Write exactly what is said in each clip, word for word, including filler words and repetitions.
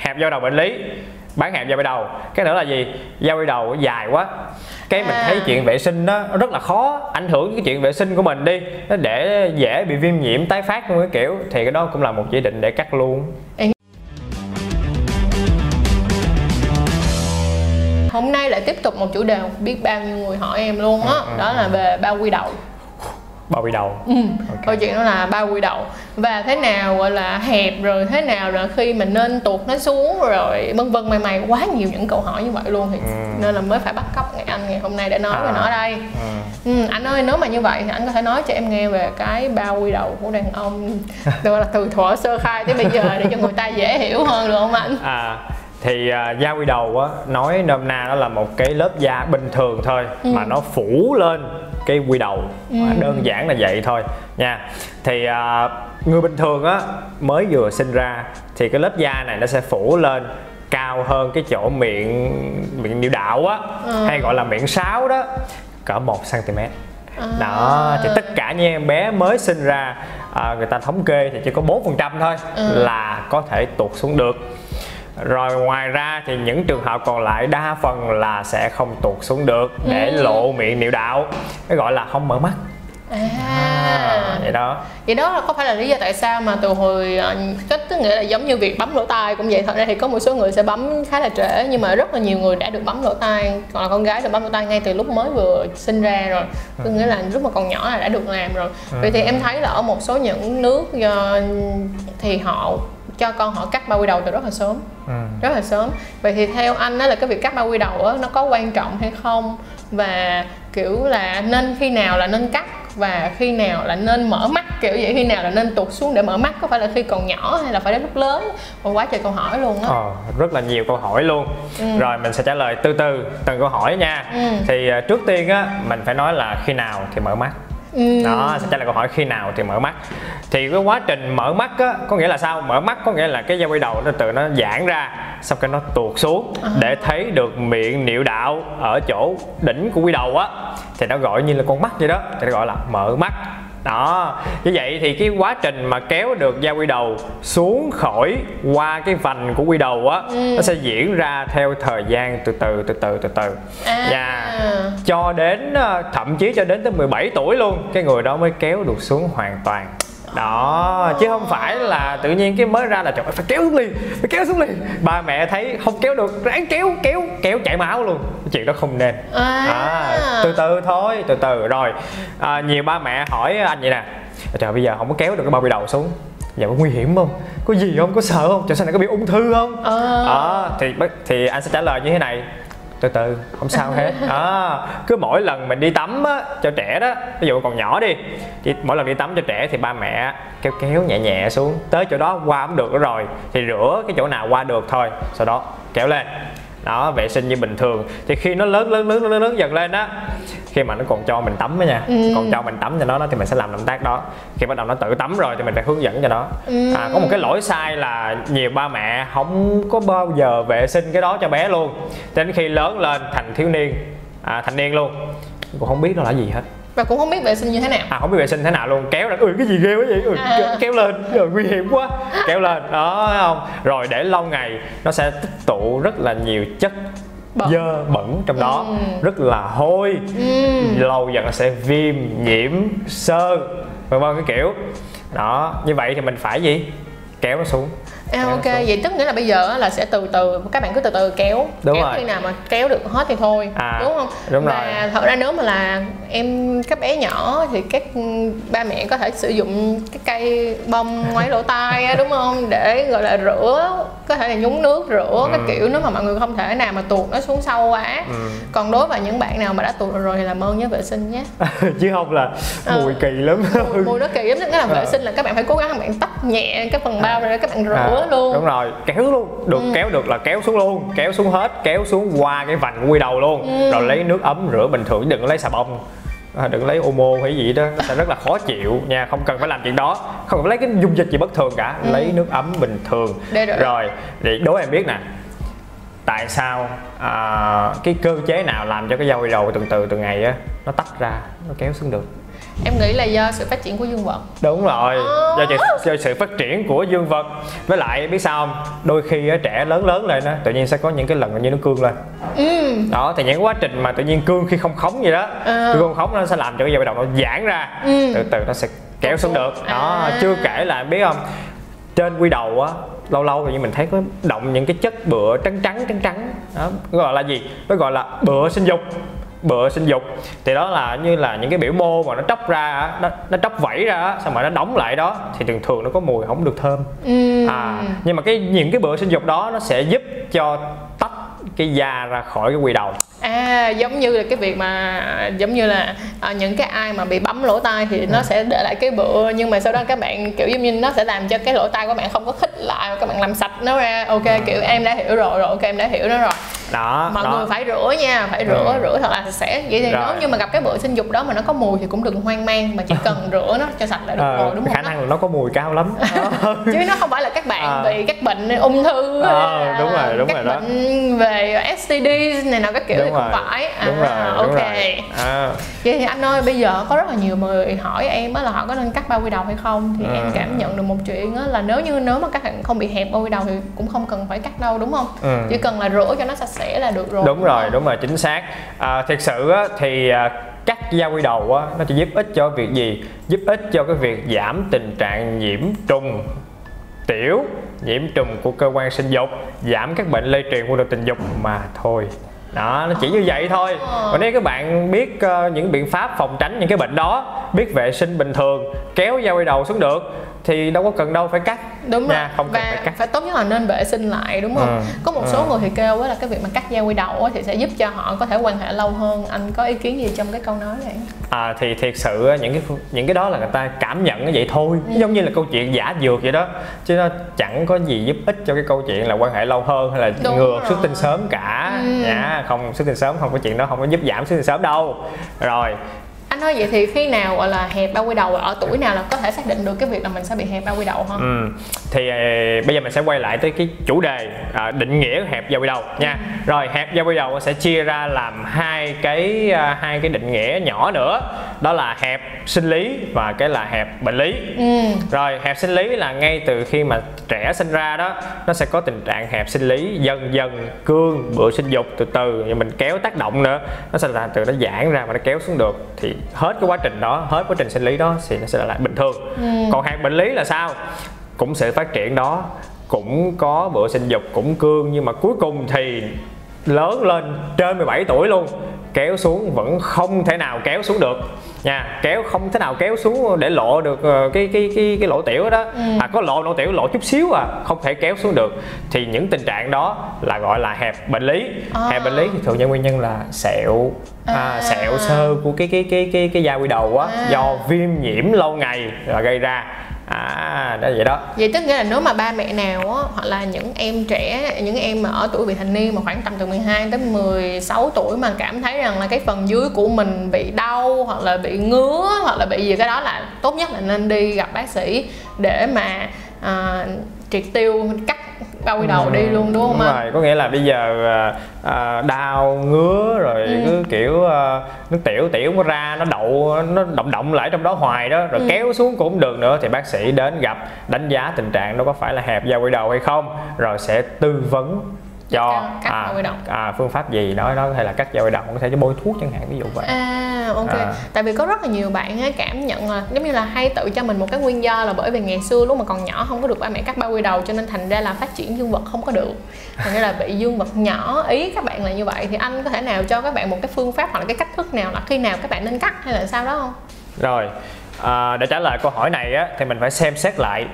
hẹp giao đầu bệnh lý, bán hẹp giao bay đầu. Cái nữa là gì? Giao bay đầu dài quá, cái mình thấy chuyện vệ sinh nó rất là khó, ảnh hưởng cái chuyện vệ sinh của mình đi, nó để dễ bị viêm nhiễm tái phát luôn cái kiểu, thì cái đó cũng là một chỉ định để cắt luôn. Hôm nay lại tiếp tục một chủ đề biết bao nhiêu người hỏi em luôn á, đó. Ừ, đó là về bao quy đầu. Bao quy đầu. Ừ. Okay. Câu chuyện đó là bao quy đầu và thế nào gọi là hẹp, rồi thế nào là khi mình nên tuột nó xuống, rồi vân vân mày mày quá nhiều những câu hỏi như vậy luôn, thì ừ. nên là mới phải bắt cóc ngày anh ngày hôm nay để nói à. về nó ở đây. Ừ. Ừ, anh ơi, nếu mà như vậy thì anh có thể nói cho em nghe về cái bao quy đầu của đàn ông là từ thuở sơ khai tới bây giờ để cho người ta dễ hiểu hơn được không anh? À. Thì uh, da quy đầu á, nói nôm na đó là một cái lớp da bình thường thôi, ừ. mà nó phủ lên cái quy đầu, ừ. đơn giản là vậy thôi nha. Thì uh, người bình thường á, mới vừa sinh ra thì cái lớp da này nó sẽ phủ lên cao hơn cái chỗ miệng miệng niệu đạo á, ừ. hay gọi là miệng sáo đó, cỡ một xăng ti mét. Đó, thì tất cả những em bé mới sinh ra, uh, người ta thống kê thì chỉ có bốn phần trăm thôi, ừ. là có thể tuột xuống được. Rồi ngoài ra thì những trường hợp còn lại đa phần là sẽ không tuột xuống được, để ừ. lộ miệng niệu đạo, cái gọi là không mở mắt. À, à, vậy đó. Vậy đó là có phải là lý do tại sao mà từ hồi cách tức nghĩa là giống như việc bấm lỗ tai cũng vậy, thật ra thì có một số người sẽ bấm khá là trễ, nhưng mà rất là nhiều người đã được bấm lỗ tai, còn là con gái được bấm lỗ tai ngay từ lúc mới vừa sinh ra rồi, tức nghĩa là lúc mà còn nhỏ là đã được làm rồi. Vậy thì em thấy là ở một số những nước thì họ cho con họ cắt bao quy đầu từ rất là sớm, ừ. rất là sớm. Vậy thì theo anh đó là cái việc cắt bao quy đầu đó, nó có quan trọng hay không, và kiểu là nên khi nào là nên cắt và khi nào là nên mở mắt kiểu vậy, khi nào là nên tuột xuống để mở mắt, có phải là khi còn nhỏ hay là phải đến lúc lớn? Còn quá trời câu hỏi luôn á. Ờ, rất là nhiều câu hỏi luôn. Ừ. Rồi mình sẽ trả lời từ từ từng câu hỏi nha. Ừ. Thì trước tiên á, mình phải nói là khi nào thì mở mắt. Ừ. Đó, sẽ trả lời câu hỏi khi nào thì mở mắt. Thì cái quá trình mở mắt á, có nghĩa là sao? Mở mắt có nghĩa là cái da quy đầu nó tự nó giãn ra, xong cái nó tuột xuống à. để thấy được miệng niệu đạo ở chỗ đỉnh của quy đầu á, thì nó gọi như là con mắt vậy đó, thì nó gọi là mở mắt. Đó, như vậy thì cái quá trình mà kéo được da quy đầu xuống khỏi qua cái vành của quy đầu á, ừ. nó sẽ diễn ra theo thời gian từ từ từ từ từ từ à. và cho đến thậm chí cho đến tới mười bảy tuổi luôn, cái người đó mới kéo được xuống hoàn toàn. Đó, chứ không phải là tự nhiên cái mới ra là trời ơi phải kéo xuống liền, phải kéo xuống liền. Ba mẹ thấy không kéo được, ráng kéo, kéo, kéo chảy máu luôn. Cái chuyện đó không nên. À, từ từ thôi, từ từ rồi. À, nhiều ba mẹ hỏi anh vậy nè, trời bây giờ không có kéo được cái bao quy đầu xuống, dạ có nguy hiểm không? Có gì không? Có sợ không? Trời sao này có bị ung thư không? À, thì thì anh sẽ trả lời như thế này. Từ từ, không sao hết. À, cứ mỗi lần mình đi tắm á, cho trẻ đó, ví dụ còn nhỏ đi, thì mỗi lần đi tắm cho trẻ thì ba mẹ kéo kéo nhẹ nhẹ xuống, tới chỗ đó qua cũng được rồi, thì rửa cái chỗ nào qua được thôi, sau đó kéo lên. Đó, vệ sinh như bình thường. Thì khi nó lớn lớn lớn lớn lớn dần lên á, khi mà nó còn cho mình tắm đó nha, ừ. còn cho mình tắm cho nó đó, thì mình sẽ làm động tác đó. Khi bắt đầu nó tự tắm rồi thì mình phải hướng dẫn cho nó. ừ. À, có một cái lỗi sai là nhiều ba mẹ không có bao giờ vệ sinh cái đó cho bé luôn, đến khi lớn lên thành thiếu niên, à, thành niên luôn, cũng không biết nó là gì hết, và cũng không biết vệ sinh như thế nào, à không biết vệ sinh thế nào luôn, kéo ra ui cái gì ghê quá vậy, ui, à. kéo lên rồi nguy hiểm quá, kéo lên đó, thấy không? Rồi để lâu ngày nó sẽ tích tụ rất là nhiều chất bẩn. dơ bẩn trong đó, ừ. rất là hôi, ừ. lâu dần nó sẽ viêm nhiễm sơ vân vân cái kiểu đó. Như vậy thì mình phải gì? Kéo nó xuống. À, ok, vậy tức nghĩa là bây giờ là sẽ từ từ, các bạn cứ từ từ kéo, đúng kéo rồi. Khi nào mà kéo được hết thì thôi, à, đúng không? Đúng và rồi. Và thật ra nếu mà là em các bé nhỏ thì các ba mẹ có thể sử dụng cái cây bông ngoáy lỗ tai á, đúng không? Để gọi là rửa, có thể là nhúng nước rửa, ừ. các kiểu, nếu mà mọi người không thể nào mà tuột nó xuống sâu quá. ừ. Còn đối với những bạn nào mà đã tuột rồi thì làm ơn nhớ vệ sinh nhé. Chứ không là mùi à, kỳ lắm. Mùi, mùi nó kỳ lắm, tức là vệ sinh là các bạn phải cố gắng, các bạn tách nhẹ cái phần bao ra, các bạn rửa à. Luôn. Đúng rồi, kéo luôn, được ừ. kéo được là kéo xuống luôn, kéo xuống hết, kéo xuống qua cái vành quy đầu luôn, ừ. rồi lấy nước ấm rửa bình thường, đừng có lấy xà bông, đừng lấy Omo hay gì đó, nó sẽ rất là khó chịu nha, không cần phải làm chuyện đó, không cần lấy cái dung dịch gì bất thường cả, ừ. lấy nước ấm bình thường. Để rồi. rồi, để đố em biết nè, tại sao à, cái cơ chế nào làm cho cái da quy đầu từ từ từ ngày á nó tách ra, nó kéo xuống được? Em nghĩ là do sự phát triển của dương vật. Đúng rồi, à. do, do sự phát triển của dương vật. Với lại biết sao không, đôi khi trẻ lớn lớn lên đó, tự nhiên sẽ có những cái lần như nó cương lên. ừ. Đó, thì những quá trình mà tự nhiên cương khi không khống vậy đó, à. cương không khống nó sẽ làm cho cái dây bị động nó giãn ra, ừ. từ từ nó sẽ kéo xuống được. Đó, à. chưa kể là biết không, trên quy đầu á, lâu lâu thì mình thấy có động những cái chất bựa trắng trắng trắng trắng đó, gọi là gì? Nó gọi là bựa sinh dục. Bựa sinh dục thì đó là như là những cái biểu mô mà nó tróc ra, nó, nó tróc vẩy ra xong rồi nó đóng lại đó, thì thường thường nó có mùi không được thơm. ừ. À, nhưng mà cái những cái bựa sinh dục đó nó sẽ giúp cho tách cái da ra khỏi cái quy đầu. À, giống như là cái việc mà giống như là à, những cái ai mà bị bấm lỗ tai thì nó ừ. sẽ để lại cái bựa, nhưng mà sau đó các bạn kiểu giống như nó sẽ làm cho cái lỗ tai của bạn không có khít lại, các bạn làm sạch nó ra. Ok, ừ. kiểu em đã hiểu rồi, rồi ok em đã hiểu nó rồi. Đó, mọi đó. người phải rửa nha, phải rửa, ừ. rửa thật là sạch sẽ. Vậy thì rồi. nếu như mà gặp cái bựa sinh dục đó mà nó có mùi thì cũng đừng hoang mang, mà chỉ cần rửa nó cho sạch là được rồi, ờ, đúng không? Khả năng là nó có mùi cao lắm. Chứ nó không phải là các bạn à. bị các bệnh ung thư, à, đúng rồi, đúng các rồi đó. bệnh về S T D này nào các kiểu. Đúng không rồi. phải à, đúng rồi, đúng ok rồi. À. Vậy thì anh ơi, bây giờ có rất là nhiều người hỏi em là họ có nên cắt bao quy đầu hay không, thì à. em cảm nhận được một chuyện là nếu như nếu mà các bạn không bị hẹp bao quy đầu thì cũng không cần phải cắt đâu, đúng không? ừ. Chỉ cần là rửa cho nó sạch sẽ là được rồi. Đúng, đúng rồi, không? Đúng rồi, chính xác. À, thật sự á, thì cắt da quy đầu á, nó chỉ giúp ích cho việc gì? Giúp ích cho cái việc giảm tình trạng nhiễm trùng tiểu, nhiễm trùng của cơ quan sinh dục, giảm các bệnh lây truyền qua đường tình dục mà thôi. Đó, nó chỉ như vậy thôi. Và nếu các bạn biết uh, những biện pháp phòng tránh những cái bệnh đó, biết vệ sinh bình thường, kéo da quy đầu xuống được thì đâu có cần đâu phải cắt. Đúng rồi, nha, không cần phải cắt. Phải tốt nhất là nên vệ sinh lại, đúng không? Ừ. Có một số ừ. người thì kêu là cái việc mà cắt da quy đầu thì sẽ giúp cho họ có thể quan hệ lâu hơn. Anh có ý kiến gì trong cái câu nói này? À, thì thiệt sự những cái những cái đó là người ta cảm nhận như vậy thôi. Ừ. Giống như là câu chuyện giả dược vậy đó, chứ nó chẳng có gì giúp ích cho cái câu chuyện là quan hệ lâu hơn hay là đúng ngược rồi. xuất tinh sớm cả. Ừ. Nha, không xuất tinh sớm không có chuyện đó, không có giúp giảm xuất tinh sớm đâu. Rồi. Anh ơi, vậy thì khi nào gọi là hẹp bao quy đầu, ở tuổi nào là có thể xác định được cái việc là mình sẽ bị hẹp bao quy đầu hả? Ừ. Thì uh, bây giờ mình sẽ quay lại tới cái chủ đề uh, định nghĩa hẹp bao quy đầu nha. Ừ. Rồi, hẹp bao quy đầu sẽ chia ra làm hai cái uh, hai cái định nghĩa nhỏ nữa. Đó là hẹp sinh lý và cái là hẹp bệnh lý. Ừ. Rồi, hẹp sinh lý là ngay từ khi mà trẻ sinh ra đó, nó sẽ có tình trạng hẹp sinh lý, dần dần cương bựa sinh dục, từ từ nhưng mình kéo tác động nữa, nó sẽ làm từ nó giãn ra mà nó kéo xuống được, thì hết cái quá trình đó, hết quá trình sinh lý đó thì nó sẽ lại bình thường. ừ. Còn hẹp bệnh lý là sao? Cũng sự phát triển đó, cũng có bữa sinh dục, cũng cương, nhưng mà cuối cùng thì lớn lên trên mười bảy tuổi luôn, kéo xuống vẫn không thể nào kéo xuống được nha, kéo không thể nào kéo xuống để lộ được cái cái cái cái lỗ tiểu đó. ừ. À, có lộ lỗ tiểu lộ chút xíu à, không thể kéo xuống được, thì những tình trạng đó là gọi là hẹp bệnh lý. à. Hẹp bệnh lý thì thường do nguyên nhân là sẹo, à, à, sẹo sơ của cái cái cái cái cái da quy đầu á, à. do viêm nhiễm lâu ngày là gây ra. À, đó vậy đó. Vậy tức nghĩa là nếu mà ba mẹ nào á, hoặc là những em trẻ, những em mà ở tuổi vị thành niên mà khoảng tầm từ mười hai tới mười sáu tuổi mà cảm thấy rằng là cái phần dưới của mình bị đau hoặc là bị ngứa hoặc là bị gì, cái đó là tốt nhất là nên đi gặp bác sĩ để mà à, triệt tiêu, cắt bao quy đầu ừ, đi luôn, đúng không? Đúng rồi, có nghĩa là bây giờ à, đau ngứa rồi ừ. cứ kiểu à, nước tiểu tiểu nó ra, nó đậu nó động động lại trong đó hoài đó, rồi ừ. kéo xuống cũng không được nữa, thì bác sĩ đến gặp đánh giá tình trạng nó có phải là hẹp da quy đầu hay không, rồi sẽ tư vấn cho cắt à, đầu. À, phương pháp gì đó đó, hay là cắt da quy đầu, có thể cho bôi thuốc chẳng hạn, ví dụ vậy. À, ok. À. Tại vì có rất là nhiều bạn ấy cảm nhận là giống như là hay tự cho mình một cái nguyên do là bởi vì ngày xưa lúc mà còn nhỏ không có được ba mẹ cắt bao quy đầu, cho nên thành ra là phát triển dương vật không có được, thành ra là bị dương vật nhỏ. Ý các bạn là như vậy, thì anh có thể nào cho các bạn một cái phương pháp hoặc là cái cách thức nào là khi nào các bạn nên cắt hay là sao đó không? Rồi, à, để trả lời câu hỏi này á, thì mình phải xem xét lại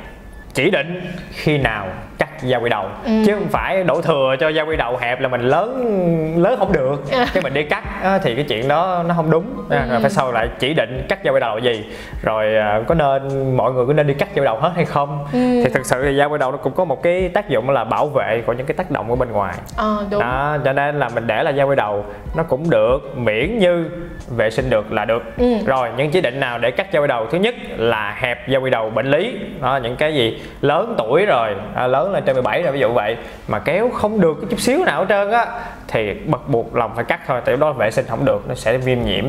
chỉ định khi nào cắt da quy đầu, ừ. chứ không phải đổ thừa cho da quy đầu hẹp là mình lớn lớn không được cái mình đi cắt á, thì cái chuyện đó nó không đúng. ừ. Rồi phải sau lại chỉ định cắt da quy đầu gì, rồi có nên mọi người có nên đi cắt da quy đầu hết hay không. ừ. Thì thực sự thì da quy đầu nó cũng có một cái tác dụng là bảo vệ khỏi những cái tác động của bên ngoài. ờ, đúng. Đó, cho nên là mình để là da quy đầu nó cũng được, miễn như vệ sinh được là được. ừ. Rồi những chỉ định nào để cắt da quy đầu, thứ nhất là hẹp da quy đầu bệnh lý đó, những cái gì lớn tuổi rồi, à, lớn là mười bảy là ví dụ vậy, mà kéo không được cái chút xíu nào hết trơn á thì bắt buộc lòng phải cắt thôi, tại đó vệ sinh không được nó sẽ viêm nhiễm.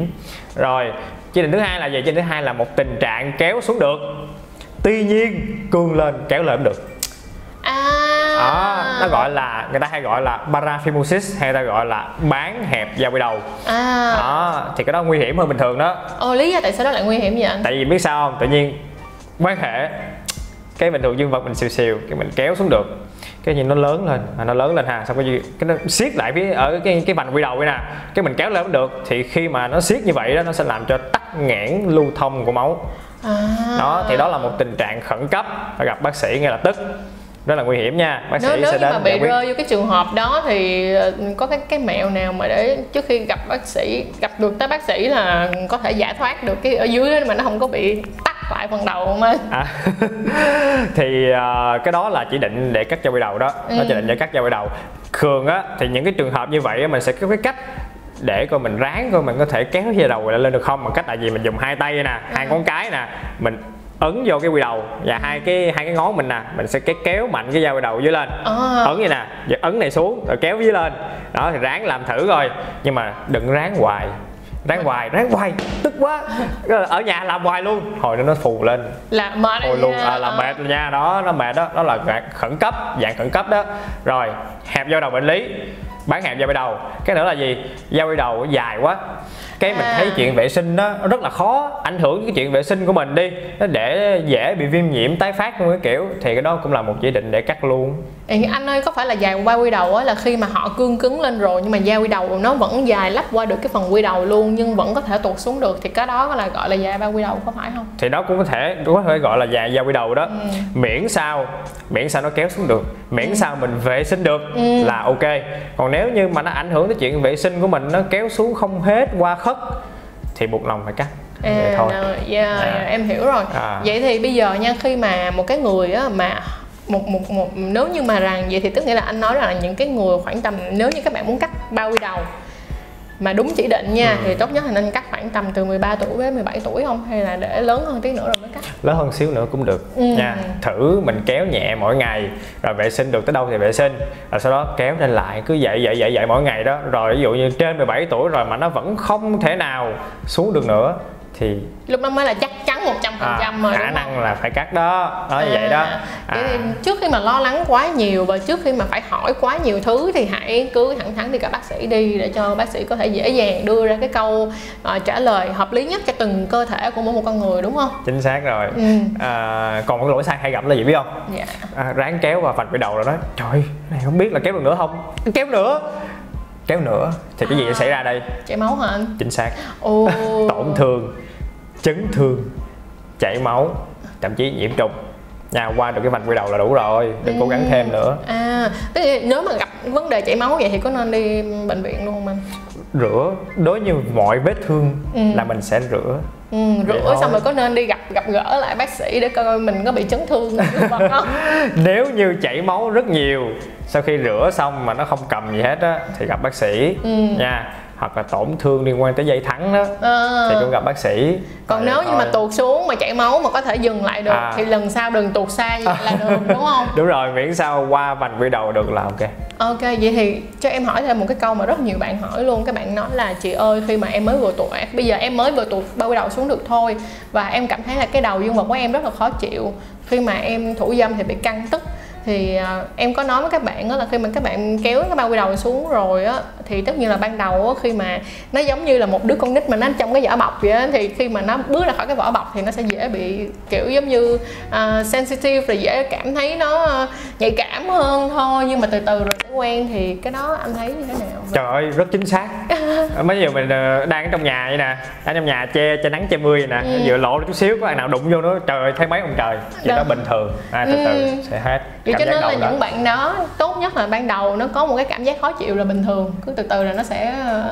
Rồi chế định thứ hai là về chế định thứ hai là một tình trạng kéo xuống được, tuy nhiên cương lên kéo lên không được. Đó, nó gọi là, người ta hay gọi là paraphimosis, hay ta gọi là bán hẹp da quy đầu. À. Đó, thì cái đó nguy hiểm hơn bình thường đó. Ồ, lý do tại sao nó lại nguy hiểm vậy anh? Tại vì biết sao không? Tự nhiên quan hệ cái bình thường dương vật mình xìu xìu, cái mình kéo xuống được, cái nhìn nó lớn lên, à, nó lớn lên ha, xong cái cái nó siết lại phía ở cái cái vành quy đầu ấy nè, cái mình kéo lên cũng được, thì khi mà nó siết như vậy đó, nó sẽ làm cho tắc nghẽn lưu thông của máu. À. Đó, thì đó là một tình trạng khẩn cấp, phải gặp bác sĩ ngay lập tức. Rất là nguy hiểm nha, bác sĩ nếu, nếu sẽ đến mà bị rơi vô cái trường hợp đó thì có cái cái mẹo nào mà để trước khi gặp bác sĩ, gặp được tới bác sĩ là có thể giải thoát được cái ở dưới mà nó không có bị tắc lại phần đầu không anh? À, thì uh, cái đó là chỉ định để cắt da quy đầu đó, ừ. Nó chỉ định để cắt da quy đầu. Thường á thì những cái trường hợp như vậy mình sẽ có cái cách để coi mình ráng coi mình có thể kéo da đầu lên được không, bằng cách là gì, mình dùng hai tay nè, hai ừ. ngón cái nè, mình ấn vô cái quy đầu và hai cái hai cái ngón mình nè, mình sẽ kéo mạnh cái da quy đầu dưới lên, à. ấn vậy nè, giờ ấn này xuống rồi kéo dưới lên đó, thì ráng làm thử rồi, nhưng mà đừng ráng hoài ráng hoài ráng hoài tức quá, ở nhà làm hoài luôn, hồi nó phù lên là mệt luôn, à, là mệt nha, đó nó mệt đó, đó là khẩn cấp, dạng khẩn cấp đó. Rồi hẹp da đầu bệnh lý, bán hẹp da quy đầu. Cái nữa là gì, da quy đầu dài quá, cái mình thấy chuyện vệ sinh nó rất là khó, ảnh hưởng cái chuyện vệ sinh của mình đi, nó để dễ bị viêm nhiễm tái phát luôn cái kiểu, thì cái đó cũng là một chỉ định để cắt luôn. Ê, anh ơi, có phải là dài qua quy đầu á, là khi mà họ cương cứng lên rồi nhưng mà da quy đầu nó vẫn dài lắp qua được cái phần quy đầu luôn nhưng vẫn có thể tuột xuống được, thì cái đó là gọi là dài ba quy đầu, có phải không? Thì đó cũng có thể, có thể gọi là dài da quy đầu đó, ừ. miễn sao miễn sao nó kéo xuống được, miễn ừ. sao mình vệ sinh được ừ. là ok. Còn nếu như mà nó ảnh hưởng tới chuyện vệ sinh của mình, nó kéo xuống không hết qua khất thì buộc lòng phải cắt. À, thôi. Yeah, à. Em hiểu rồi. À. Vậy thì bây giờ nha, khi mà một cái người á mà một một một nếu như mà rằng vậy thì tức nghĩa là anh nói là những cái người khoảng tầm, nếu như các bạn muốn cắt bao quy đầu mà đúng chỉ định nha, ừ. thì tốt nhất là nên cắt khoảng tầm từ mười ba tuổi đến mười bảy tuổi không, hay là để lớn hơn tí nữa rồi mới cắt? Lớn hơn xíu nữa cũng được ừ. nha, thử mình kéo nhẹ mỗi ngày, rồi vệ sinh được tới đâu thì vệ sinh, rồi sau đó kéo lên lại, cứ vậy vậy vậy vậy mỗi ngày đó. Rồi ví dụ như trên mười bảy tuổi rồi mà nó vẫn không thể nào xuống được nữa thì lúc đó mới là chắc chắn một trăm phần trăm rồi, khả năng là phải cắt đó, nói à, vậy đó. À. Thì trước khi mà lo lắng quá nhiều và trước khi mà phải hỏi quá nhiều thứ thì hãy cứ thẳng thắn đi gặp bác sĩ đi, để cho bác sĩ có thể dễ dàng đưa ra cái câu uh, trả lời hợp lý nhất cho từng cơ thể của mỗi một con người, đúng không? Chính xác rồi. Ừ. À, còn một lỗi sai hay gặp là gì biết không? Dạ. À, ráng kéo vào vạch cái đầu rồi đó, trời này không biết là kéo được nữa không, kéo nữa kéo nữa thì cái gì sẽ à, xảy ra đây? Chảy máu hả anh? Chính xác. Ồ. Tổn thương, chấn thương, chảy máu, thậm chí nhiễm trùng nha, qua được cái vành quy đầu là đủ rồi, đừng ừ. cố gắng thêm nữa. À, thế nếu mà gặp vấn đề chảy máu vậy thì có nên đi bệnh viện luôn không anh? Rửa, đối như mọi vết thương ừ. là mình sẽ rửa. Ừ, rửa xong rồi có nên đi gặp gặp gỡ lại bác sĩ để coi mình có bị chấn thương không? Nếu như chảy máu rất nhiều, sau khi rửa xong mà nó không cầm gì hết á thì gặp bác sĩ ừ. nha. Hoặc là tổn thương liên quan tới dây thắng đó à. thì cũng gặp bác sĩ. Còn nếu như mà tuột xuống mà chảy máu mà có thể dừng lại được à. thì lần sau đừng tuột xa vậy là được, đúng không? Đúng rồi, miễn sao qua vành quy đầu được là ok. Ok, vậy thì cho em hỏi thêm một cái câu mà rất nhiều bạn hỏi luôn. Các bạn nói là chị ơi, khi mà em mới vừa tuột, bây giờ em mới vừa tuột bao quy đầu xuống được thôi, và em cảm thấy là cái đầu dương vật của em rất là khó chịu, khi mà em thủ dâm thì bị căng tức, thì uh, em có nói với các bạn đó là khi mà các bạn kéo cái bao quy đầu xuống rồi á thì tất nhiên là ban đầu á, khi mà nó giống như là một đứa con nít mà nó trong cái vỏ bọc vậy á, thì khi mà nó bước ra khỏi cái vỏ bọc thì nó sẽ dễ bị kiểu giống như uh, sensitive, rồi dễ cảm thấy nó nhạy cảm hơn thôi, nhưng mà từ từ rồi sẽ quen. Thì cái đó anh thấy như thế nào? Trời ơi, rất chính xác. Mấy giờ mình đang ở trong nhà vậy nè, ở trong nhà che che nắng che mưa vậy nè, ừ. vừa lộ chút xíu có ai nào đụng vô nữa, trời ơi, thấy mấy ông trời vậy đó, bình thường à, từ từ sẽ hết. Cho nên là những bạn đó tốt nhất là ban đầu nó có một cái cảm giác khó chịu là bình thường, cứ từ từ là nó sẽ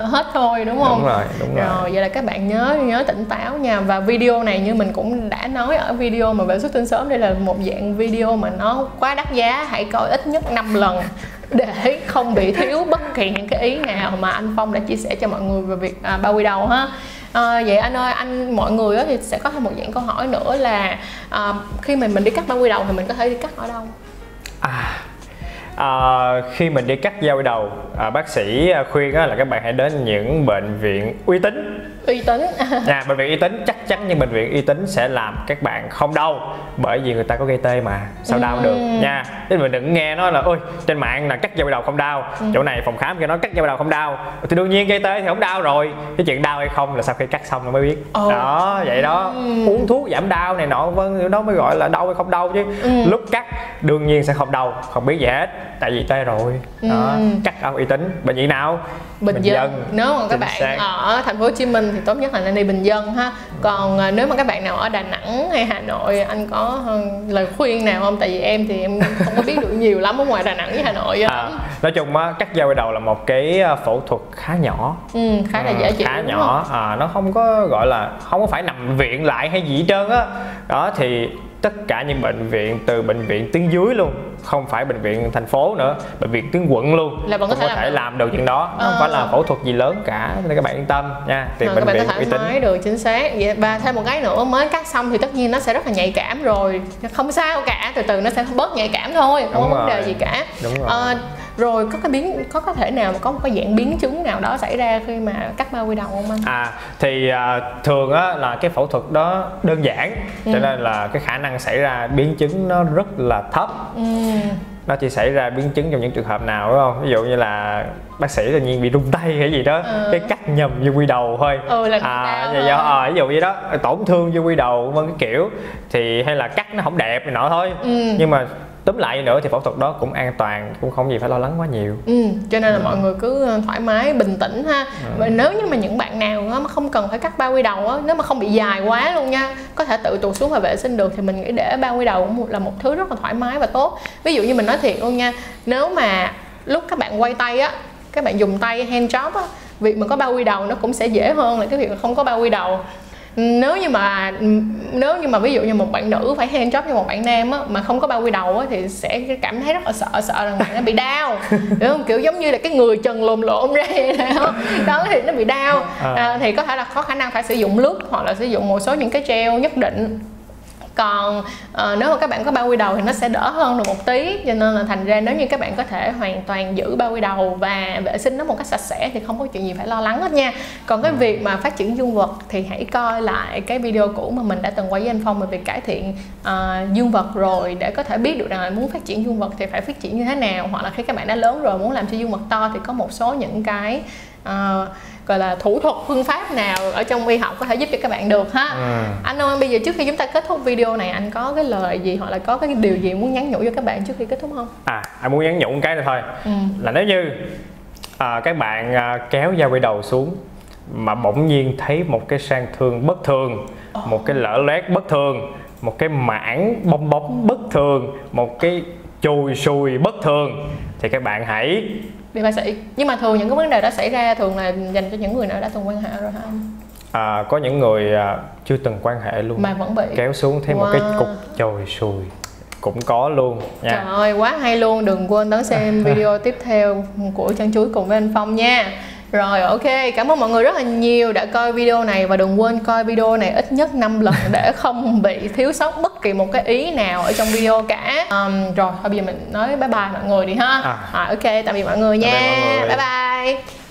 hết thôi, đúng không? Đúng rồi, đúng rồi. Rồi vậy là các bạn nhớ nhớ tỉnh táo nha. Và video này như mình cũng đã nói ở video mà về xuất tinh sớm, đây là một dạng video mà nó quá đắt giá, hãy coi ít nhất năm lần để không bị thiếu bất kỳ những cái ý nào mà anh Phong đã chia sẻ cho mọi người về việc à, bao quy đầu ha. À, vậy anh ơi, anh mọi người thì sẽ có thêm một dạng câu hỏi nữa là à, khi mà mình đi cắt bao quy đầu thì mình có thể đi cắt ở đâu? À, à, khi mình đi cắt dao đầu, à, bác sĩ khuyên là các bạn hãy đến những bệnh viện uy tín. Uy tín à, bệnh viện uy tín chắc chắn nhưng bệnh viện uy tín sẽ làm các bạn không đau, bởi vì người ta có gây tê mà sao đau ừ. được nha. Nên mình đừng nghe nói là ôi trên mạng là cắt dao đầu không đau, ừ. chỗ này phòng khám kia nói cắt dao đầu không đau, thì đương nhiên gây tê thì không đau rồi, cái chuyện đau hay không là sau khi cắt xong là mới biết. ừ. Đó vậy đó, ừ. uống thuốc giảm đau này nọ vâng, nó mới gọi là đau hay không đau chứ. ừ. Lúc cắt đương nhiên sẽ không đau, không biết gì hết, tại vì tê rồi. ừ. Đó, cắt ở uy tín. Bệnh viện nào? Bình, bình dân, dân. Nếu mà các bạn sang. ở thành phố Hồ Chí Minh thì tốt nhất là nên đi Bình Dân ha. Còn nếu mà các bạn nào ở Đà Nẵng hay Hà Nội, anh có lời khuyên nào không? Tại vì em thì em không có biết được nhiều lắm ở ngoài Đà Nẵng với Hà Nội. à, Nói chung cắt dao đầu là một cái phẫu thuật khá nhỏ, ừ, khá là dễ chịu, khá nhỏ, à, nó không có gọi là không có phải nằm viện lại hay gì hết trơn á. Đó thì tất cả những bệnh viện từ bệnh viện tuyến dưới luôn, không phải bệnh viện thành phố nữa, bệnh viện tuyến quận luôn là vẫn có thể, có thể làm, làm được chuyện đó. Nó à. không phải là phẫu thuật gì lớn cả, nên các bạn yên tâm nha. Thì bệnh viện uy tín được, chính xác. Và thêm một cái nữa, mới cắt xong thì tất nhiên nó sẽ rất là nhạy cảm rồi, không sao cả, từ từ nó sẽ bớt nhạy cảm thôi, đúng không có vấn đề gì cả. Đúng rồi. À, rồi có cái biến có có thể nào mà có một cái dạng biến chứng nào đó xảy ra khi mà cắt bao quy đầu không anh? À thì à, thường á, là cái phẫu thuật đó đơn giản, ừ. cho nên là cái khả năng xảy ra biến chứng nó rất là thấp. ừ. Nó chỉ xảy ra biến chứng trong những trường hợp nào đúng không? Ví dụ như là bác sĩ tự nhiên bị rung tay hay gì đó, ừ. cái cắt nhầm vô quy đầu thôi. Ừ là à, vậy do, à, ví dụ như đó, tổn thương vô quy đầu vân cái kiểu, thì hay là cắt nó không đẹp này nọ thôi. ừ. Nhưng mà tóm lại nữa thì phẫu thuật đó cũng an toàn, cũng không gì phải lo lắng quá nhiều. Ừ, cho nên là ừ. mọi người cứ thoải mái, bình tĩnh ha. Và ừ. nếu như mà những bạn nào mà không cần phải cắt bao quy đầu á, nếu mà không bị dài quá luôn nha, có thể tự tuột xuống và vệ sinh được, thì mình nghĩ để bao quy đầu cũng là một thứ rất là thoải mái và tốt. Ví dụ như mình nói thiệt luôn nha, nếu mà lúc các bạn quay tay á, các bạn dùng tay hand job á, việc mà có bao quy đầu nó cũng sẽ dễ hơn là cái việc không có bao quy đầu. Nếu như mà nếu như mà ví dụ như một bạn nữ phải hand job cho một bạn nam á, mà không có bao quy đầu á, thì sẽ cảm thấy rất là sợ, sợ rằng bạn nó bị đau, đúng không? Kiểu giống như là cái người trần lồm lộm ra đó, đó thì nó bị đau. À, thì có thể là có khả năng phải sử dụng nước hoặc là sử dụng một số những cái gel nhất định. Còn uh, nếu mà các bạn có bao quy đầu thì nó sẽ đỡ hơn được một tí, cho nên là thành ra nếu như các bạn có thể hoàn toàn giữ bao quy đầu và vệ sinh nó một cách sạch sẽ thì không có chuyện gì phải lo lắng hết nha. Còn cái việc mà phát triển dương vật thì hãy coi lại cái video cũ mà mình đã từng quay với anh Phong về việc cải thiện uh, dương vật rồi, để có thể biết được rằng là muốn phát triển dương vật thì phải phát triển như thế nào, hoặc là khi các bạn đã lớn rồi muốn làm cho dương vật to thì có một số những cái uh, gọi là thủ thuật, phương pháp nào ở trong y học có thể giúp cho các bạn được ha. ừ. Anh ơi, bây giờ trước khi chúng ta kết thúc video này, anh có cái lời gì hoặc là có cái điều gì muốn nhắn nhủ cho các bạn trước khi kết thúc không? À, anh muốn nhắn nhủ một cái này thôi, ừ. là nếu như à, các bạn à, kéo dao quay đầu xuống mà bỗng nhiên thấy một cái sang thương bất thường, ừ. một cái lở loét bất thường, một cái mảng bong bóng bất thường, một cái chùi sùi bất thường, thì các bạn hãy đi bác sĩ. Nhưng mà thường những cái vấn đề đã xảy ra thường là dành cho những người nào đã từng quan hệ rồi hả anh? À, có những người chưa từng quan hệ luôn mà vẫn bị kéo xuống thêm wow. một cái cục chồi sùi cũng có luôn nha. Trời ơi, quá hay luôn. Đừng quên đón xem video tiếp theo của Chân Chuối cùng với anh Phong nha. Rồi, ok, cảm ơn mọi người rất là nhiều đã coi video này, và đừng quên coi video này ít nhất năm lần để không bị thiếu sót bất kỳ một cái ý nào ở trong video cả. um, Rồi, thôi bây giờ mình nói bye bye mọi người đi ha. à. À, ok, tạm biệt mọi người nha, mọi người. Bye bye.